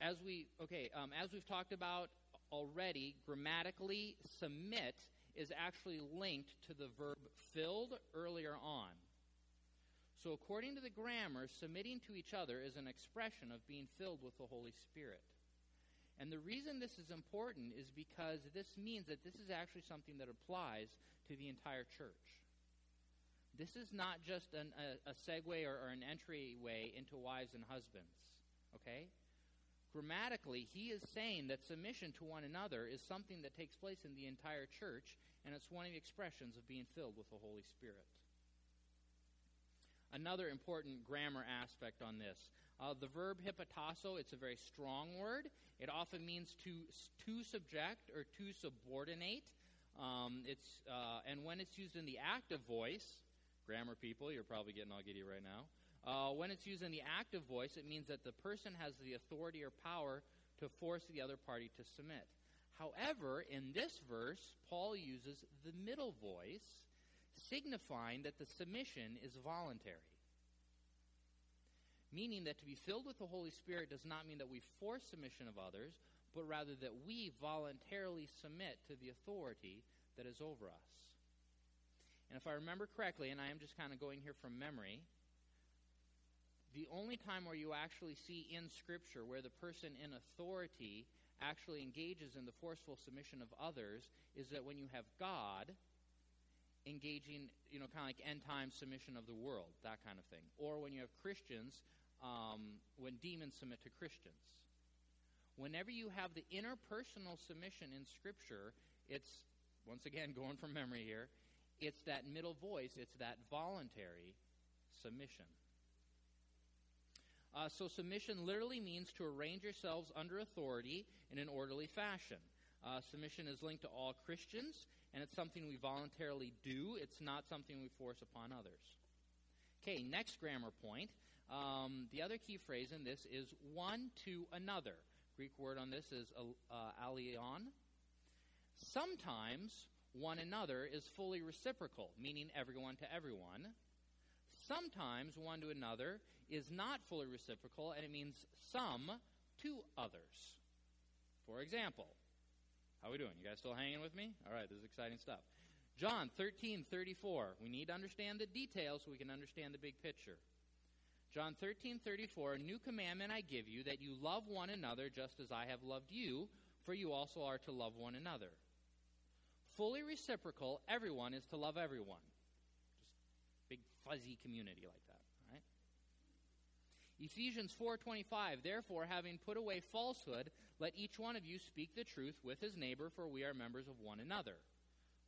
As we've talked about already, grammatically, submit is actually linked to the verb filled earlier on. So according to the grammar, submitting to each other is an expression of being filled with the Holy Spirit. And the reason this is important is because this means that this is actually something that applies to the entire church. This is not just a segue or an entryway into wives and husbands, okay? Grammatically, he is saying that submission to one another is something that takes place in the entire church, and it's one of the expressions of being filled with the Holy Spirit. Another important grammar aspect on this. The verb hypotasso, it's a very strong word. It often means to subject or to subordinate. And when it's used in the active voice, grammar people, you're probably getting all giddy right now. When it's used in the active voice, it means that the person has the authority or power to force the other party to submit. However, in this verse, Paul uses the middle voice, signifying that the submission is voluntary. Meaning that to be filled with the Holy Spirit does not mean that we force submission of others, but rather that we voluntarily submit to the authority that is over us. And if I remember correctly, and I am just kind of going here from memory, the only time where you actually see in Scripture where the person in authority actually engages in the forceful submission of others is that when you have God engaging, kind of like end-time submission of the world, that kind of thing. Or when you have Christians, when demons submit to Christians. Whenever you have the interpersonal submission in Scripture, it's, once again, going from memory here, it's that middle voice, it's that voluntary submission. So submission literally means to arrange yourselves under authority in an orderly fashion. Submission is linked to all Christians, and it's something we voluntarily do. It's not something we force upon others. Okay, next grammar point. The other key phrase in this is one to another. Greek word on this is allion. Sometimes one another is fully reciprocal, meaning everyone to everyone. Sometimes one to another is not fully reciprocal, and it means some to others. For example, how are we doing? You guys still hanging with me? All right, this is exciting stuff. John 13:34. We need to understand the details so we can understand the big picture. John 13:34, "A new commandment I give you, that you love one another just as I have loved you, for you also are to love one another." Fully reciprocal, everyone is to love everyone. Just big fuzzy community like that, right? Ephesians 4:25, "Therefore, having put away falsehood, let each one of you speak the truth with his neighbor, for we are members of one another."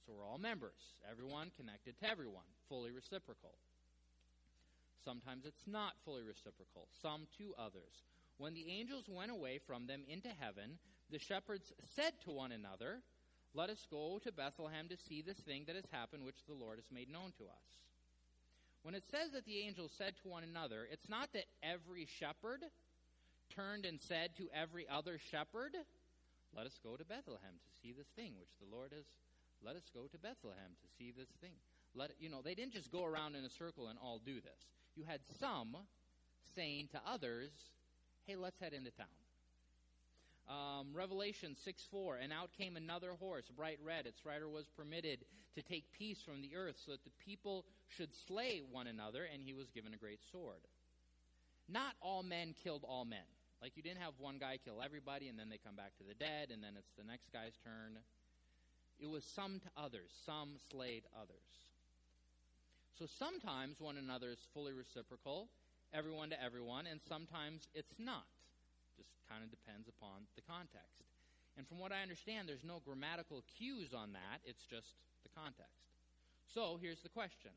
So we're all members, everyone connected to everyone, fully reciprocal. Sometimes it's not fully reciprocal, some to others. "When the angels went away from them into heaven, the shepherds said to one another, 'Let us go to Bethlehem to see this thing that has happened, which the Lord has made known to us.'" When it says that the angels said to one another, it's not that every shepherd turned and said to every other shepherd, "Let us go to Bethlehem to see this thing, which the Lord has... Let us go to Bethlehem to see this thing." They didn't just go around in a circle and all do this. You had some saying to others, "Hey, let's head into town." Revelation 6:4, "And out came another horse, bright red. Its rider was permitted to take peace from the earth, so that the people should slay one another, and he was given a great sword." Not all men killed all men. Like, you didn't have one guy kill everybody, and then they come back to the dead, and then it's the next guy's turn. It was some to others. Some slayed others. So sometimes one another is fully reciprocal, everyone to everyone, and sometimes it's not. Just kind of depends upon the context. And from what I understand, there's no grammatical cues on that. It's just the context. So here's the question.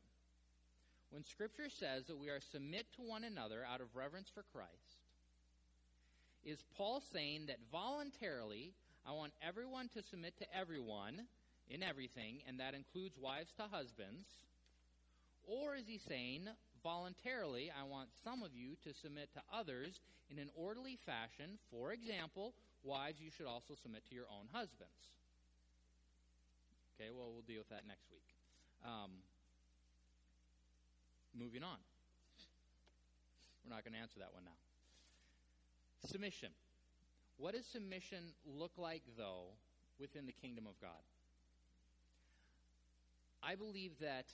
When Scripture says that we are submit to one another out of reverence for Christ, is Paul saying that voluntarily I want everyone to submit to everyone in everything, and that includes wives to husbands? Or is he saying, voluntarily, I want some of you to submit to others in an orderly fashion? For example, wives, you should also submit to your own husbands. Okay, well, we'll deal with that next week. Moving on. We're not going to answer that one now. Submission. What does submission look like, though, within the kingdom of God? I believe that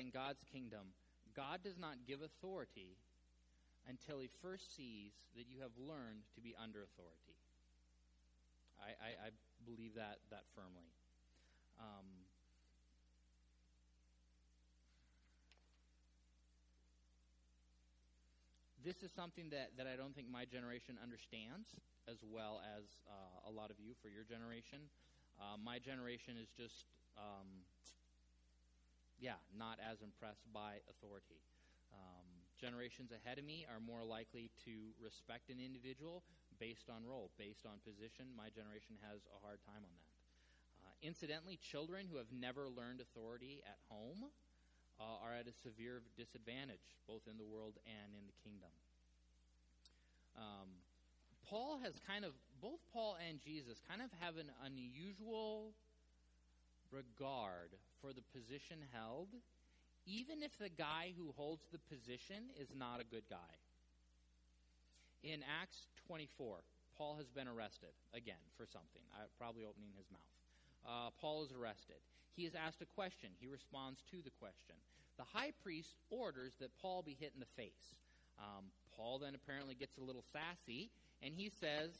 in God's kingdom, God does not give authority until he first sees that you have learned to be under authority. I believe that firmly. This is something that I don't think my generation understands as well as a lot of you for your generation. My generation is just, not as impressed by authority. Generations ahead of me are more likely to respect an individual based on role, based on position. My generation has a hard time on that. Incidentally, children who have never learned authority at home are at a severe disadvantage, both in the world and in the kingdom. Paul has both Paul and Jesus have an unusual regard for the position held, even if the guy who holds the position is not a good guy. In Acts 24, Paul has been arrested, again, for something, probably opening his mouth. Paul is arrested. He is asked a question. He responds to the question. The high priest orders that Paul be hit in the face. Paul then apparently gets a little sassy, and he says,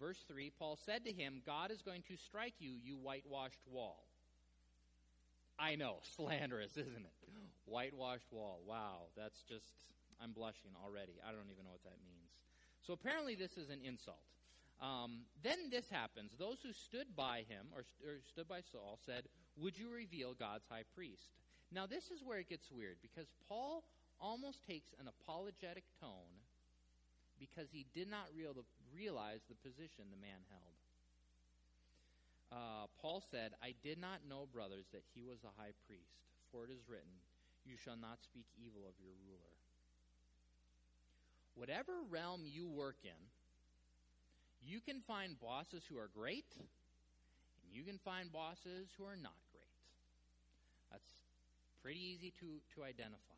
verse 3, Paul said to him, "God is going to strike you, you whitewashed wall." I know, slanderous, isn't it? Whitewashed wall. Wow, that's just, I'm blushing already. I don't even know what that means. So apparently this is an insult. Then this happens. Those who stood by him, or stood by Saul, said, "Would you reveal God's high priest?" Now this is where it gets weird, because Paul almost takes an apologetic tone because he did not realize the position the man held. Paul said, "I did not know, brothers, that he was a high priest, for it is written, 'You shall not speak evil of your ruler.'" Whatever realm you work in, you can find bosses who are great, and you can find bosses who are not great. That's pretty easy to identify.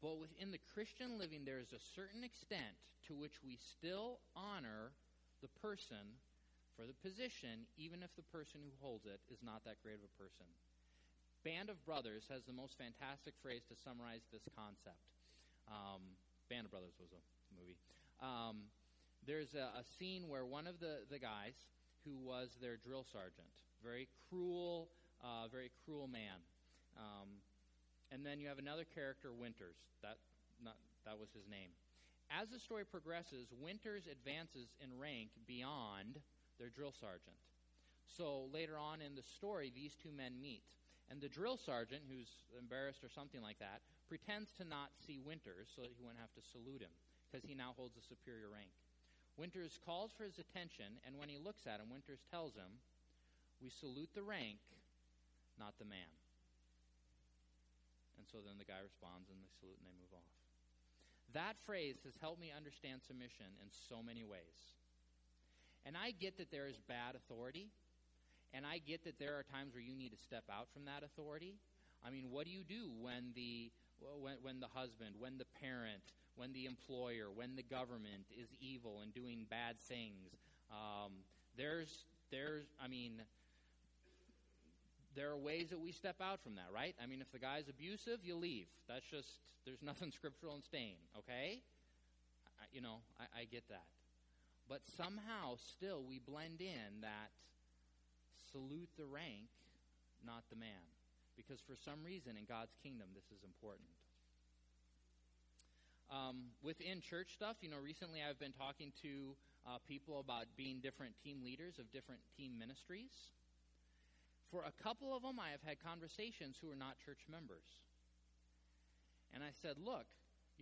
But within the Christian living, there is a certain extent to which we still honor the person for the position, even if the person who holds it is not that great of a person. Band of Brothers has the most fantastic phrase to summarize this concept. Band of Brothers was a movie. There's a scene where one of the guys who was their drill sergeant, very cruel man, and then you have another character, Winters. That was his name. As the story progresses, Winters advances in rank beyond their drill sergeant. So later on in the story, these two men meet, and the drill sergeant, who's embarrassed or something like that, pretends to not see Winters so that he wouldn't have to salute him, because he now holds a superior rank. Winters calls for his attention, and when he looks at him, Winters tells him, "We salute the rank, not the man." And so then the guy responds, and they salute, and they move off. That phrase has helped me understand submission in so many ways. And I get that there is bad authority, and I get that there are times where you need to step out from that authority. I mean, what do you do when the husband, when the parent, when the employer, when the government is evil and doing bad things? There are ways that we step out from that, right? I mean, if the guy's abusive, you leave. That's just, there's nothing scriptural in staying, okay? I get that. But somehow, still, we blend in that salute the rank, not the man. Because for some reason, in God's kingdom, this is important. Within church stuff, recently I've been talking to people about being different team leaders of different team ministries. For a couple of them, I have had conversations who are not church members. And I said, "Look,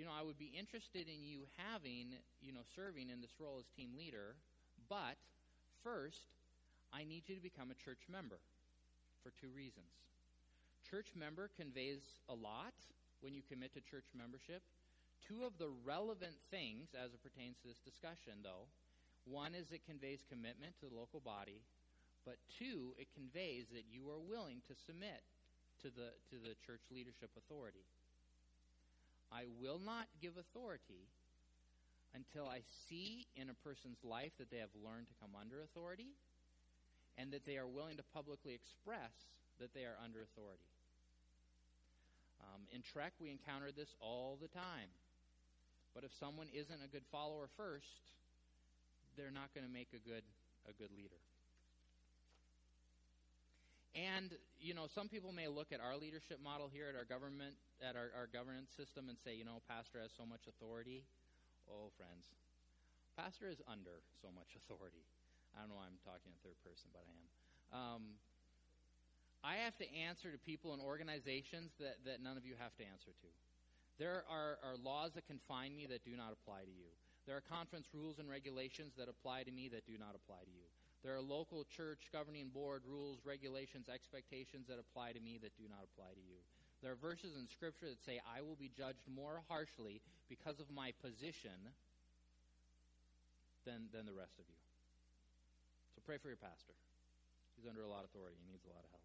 I would be interested in you having, serving in this role as team leader, but first, I need you to become a church member for two reasons. Church member conveys a lot when you commit to church membership. Two of the relevant things as it pertains to this discussion, though, one is it conveys commitment to the local body, but two, it conveys that you are willing to submit to the church leadership authority. I will not give authority until I see in a person's life that they have learned to come under authority, and that they are willing to publicly express that they are under authority. In Trek, we encounter this all the time. But if someone isn't a good follower first, they're not going to make a good leader. And, you know, some people may look at our leadership model here at our government, at our governance system and say, you know, pastor has so much authority. Oh, friends, pastor is under so much authority. I don't know why I'm talking in third person, but I am. I have to answer to people and organizations that none of you have to answer to. There are laws that confine me that do not apply to you. There are conference rules and regulations that apply to me that do not apply to you. There are local church governing board rules, regulations, expectations that apply to me that do not apply to you. There are verses in Scripture that say, I will be judged more harshly because of my position than the rest of you. So pray for your pastor. He's under a lot of authority. He needs a lot of help.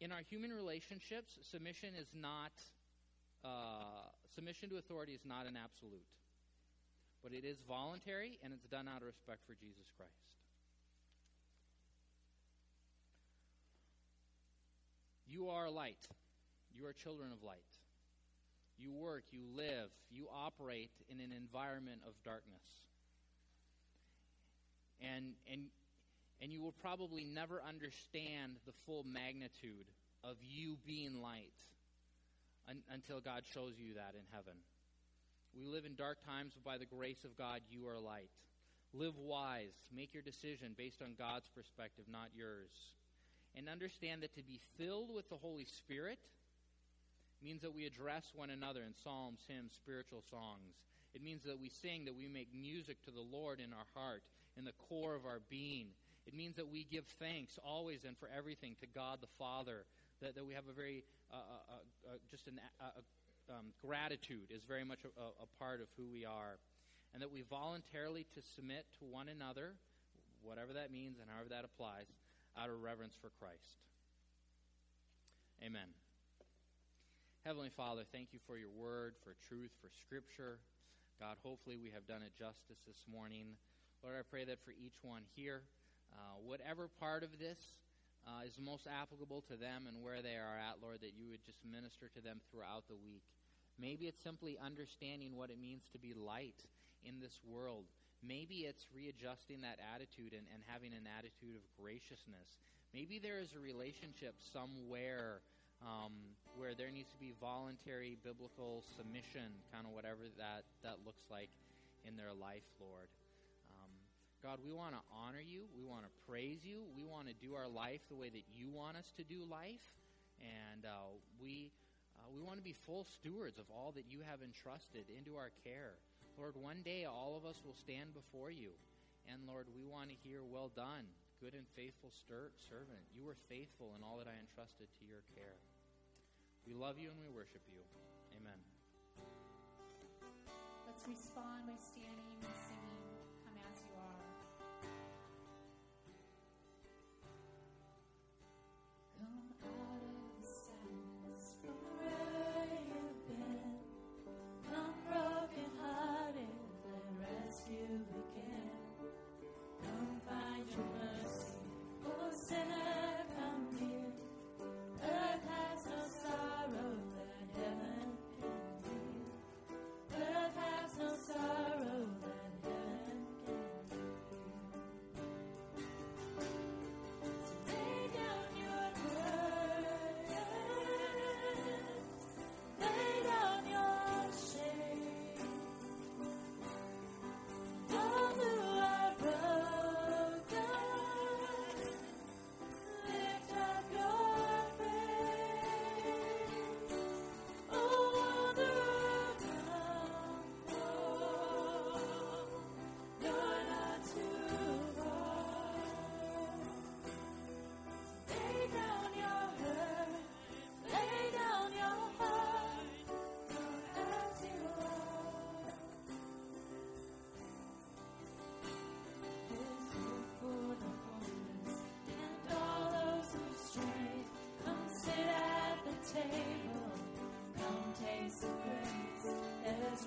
In our human relationships, submission is not submission to authority is not an absolute, but it is voluntary and it's done out of respect for Jesus Christ. You are light. You are children of light. You work, you live, you operate in an environment of darkness. And you will probably never understand the full magnitude of you being light until God shows you that in heaven. We live in dark times, but by the grace of God, you are light. Live wise. Make your decision based on God's perspective, not yours. And understand that to be filled with the Holy Spirit means that we address one another in psalms, hymns, spiritual songs. It means that we sing, that we make music to the Lord in our heart, in the core of our being. It means that we give thanks always and for everything to God the Father, that we have a very, gratitude is very much a part of who we are, and that we voluntarily to submit to one another, whatever that means and however that applies, out of reverence for Christ. Amen. Heavenly Father, thank you for your word, for truth, for Scripture. God, hopefully we have done it justice this morning. Lord, I pray that for each one here, whatever part of this is most applicable to them and where they are at, Lord, that you would just minister to them throughout the week. Maybe it's simply understanding what it means to be light in this world. Maybe it's readjusting that attitude and having an attitude of graciousness. Maybe there is a relationship somewhere where there needs to be voluntary biblical submission, kind of whatever that looks like in their life, Lord. God, we want to honor you. We want to praise you. We want to do our life the way that you want us to do life. And we want to be full stewards of all that you have entrusted into our care. Lord, one day all of us will stand before you. And Lord, we want to hear, well done, good and faithful servant. You were faithful in all that I entrusted to your care. We love you and we worship you. Amen. Let's respond by standing and singing.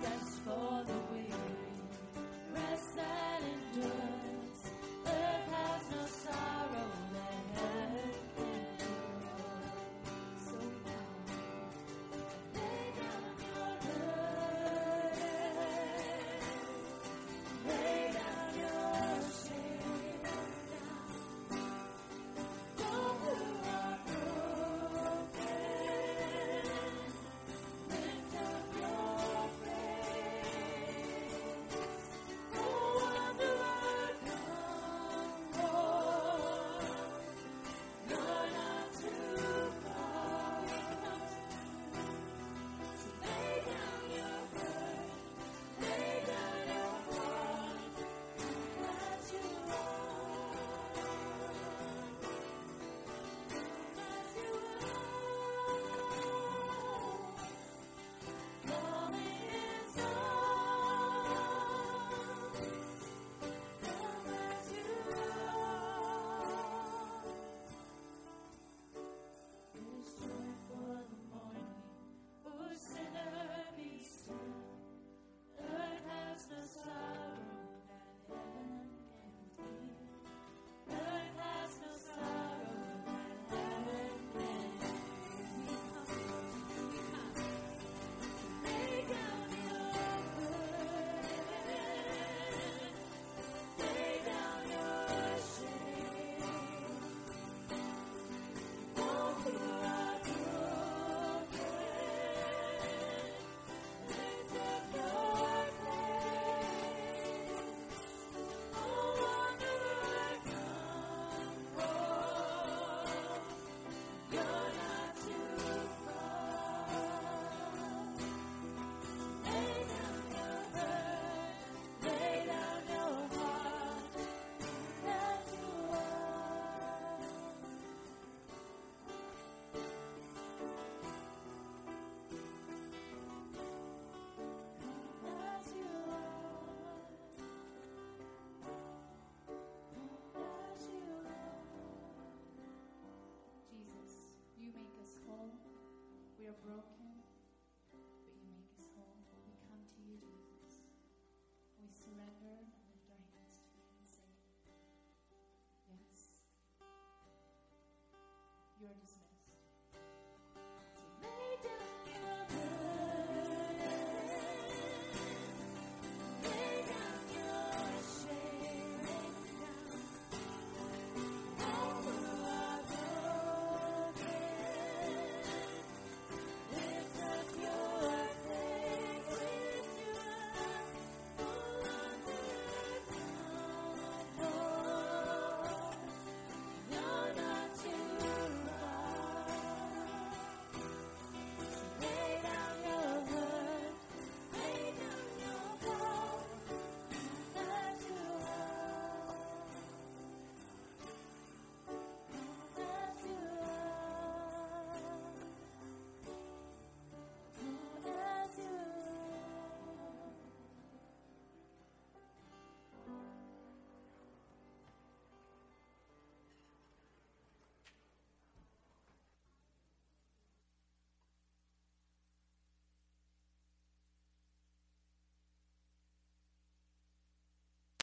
Rest for the weary, rest broken, but you make us whole. We come to you, Jesus. We surrender and lift our hands to you and say, yes, you are dismissed.